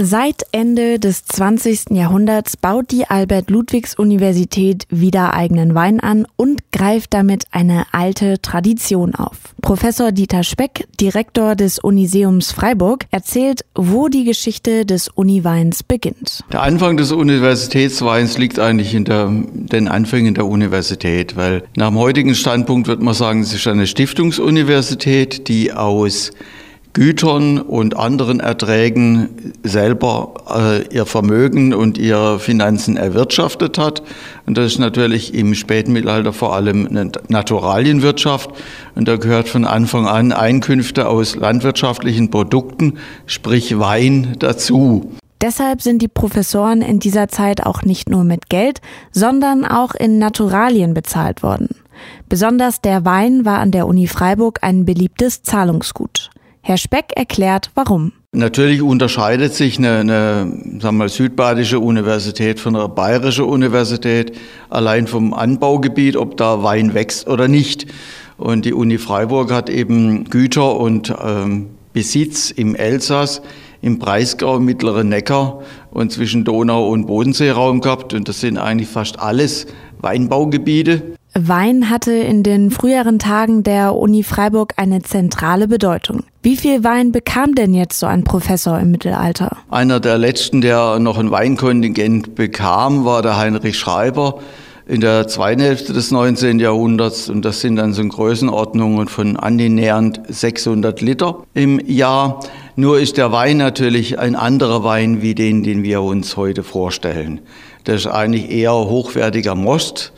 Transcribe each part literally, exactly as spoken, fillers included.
Seit Ende des zwanzigsten Jahrhunderts baut die Albert-Ludwigs-Universität wieder eigenen Wein an und greift damit eine alte Tradition auf. Professor Dieter Speck, Direktor des Uniseums Freiburg, erzählt, wo die Geschichte des Uniweins beginnt. Der Anfang des Universitätsweins liegt eigentlich hinter den Anfängen der Universität, weil nach dem heutigen Standpunkt wird man sagen, es ist eine Stiftungsuniversität, die aus Gütern und anderen Erträgen selber äh, ihr Vermögen und ihre Finanzen erwirtschaftet hat. Und das ist natürlich im Spätmittelalter vor allem eine Naturalienwirtschaft. Und da gehört von Anfang an Einkünfte aus landwirtschaftlichen Produkten, sprich Wein, dazu. Deshalb sind die Professoren in dieser Zeit auch nicht nur mit Geld, sondern auch in Naturalien bezahlt worden. Besonders der Wein war an der Uni Freiburg ein beliebtes Zahlungsgut. Herr Speck erklärt, warum. Natürlich unterscheidet sich eine, eine sagen wir mal, südbadische Universität von einer bayerischen Universität allein vom Anbaugebiet, ob da Wein wächst oder nicht. Und die Uni Freiburg hat eben Güter und ähm, Besitz im Elsass, im Breisgau, im mittleren Neckar und zwischen Donau- und Bodenseeraum gehabt. Und das sind eigentlich fast alles Weinbaugebiete. Wein hatte in den früheren Tagen der Uni Freiburg eine zentrale Bedeutung. Wie viel Wein bekam denn jetzt so ein Professor im Mittelalter? Einer der letzten, der noch ein Weinkontingent bekam, war der Heinrich Schreiber in der zweiten Hälfte des neunzehnten Jahrhunderts. Und das sind dann so Größenordnungen von annähernd sechshundert Liter im Jahr. Nur ist der Wein natürlich ein anderer Wein wie den, den wir uns heute vorstellen. Das ist eigentlich eher hochwertiger Most.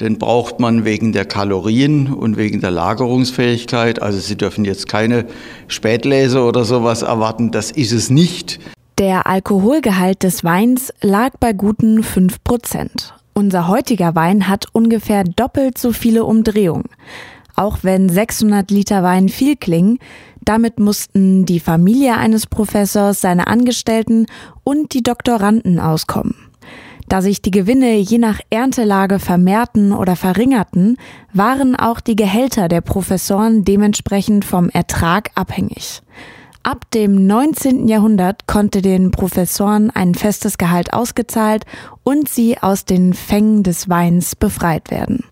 Den braucht man wegen der Kalorien und wegen der Lagerungsfähigkeit. Also Sie dürfen jetzt keine Spätlese oder sowas erwarten, das ist es nicht. Der Alkoholgehalt des Weins lag bei guten fünf Prozent. Unser heutiger Wein hat ungefähr doppelt so viele Umdrehungen. Auch wenn sechshundert Liter Wein viel klingen, damit mussten die Familie eines Professors, seine Angestellten und die Doktoranden auskommen. Da sich die Gewinne je nach Erntelage vermehrten oder verringerten, waren auch die Gehälter der Professoren dementsprechend vom Ertrag abhängig. Ab dem neunzehnten Jahrhundert konnte den Professoren ein festes Gehalt ausgezahlt und sie aus den Fängen des Weins befreit werden.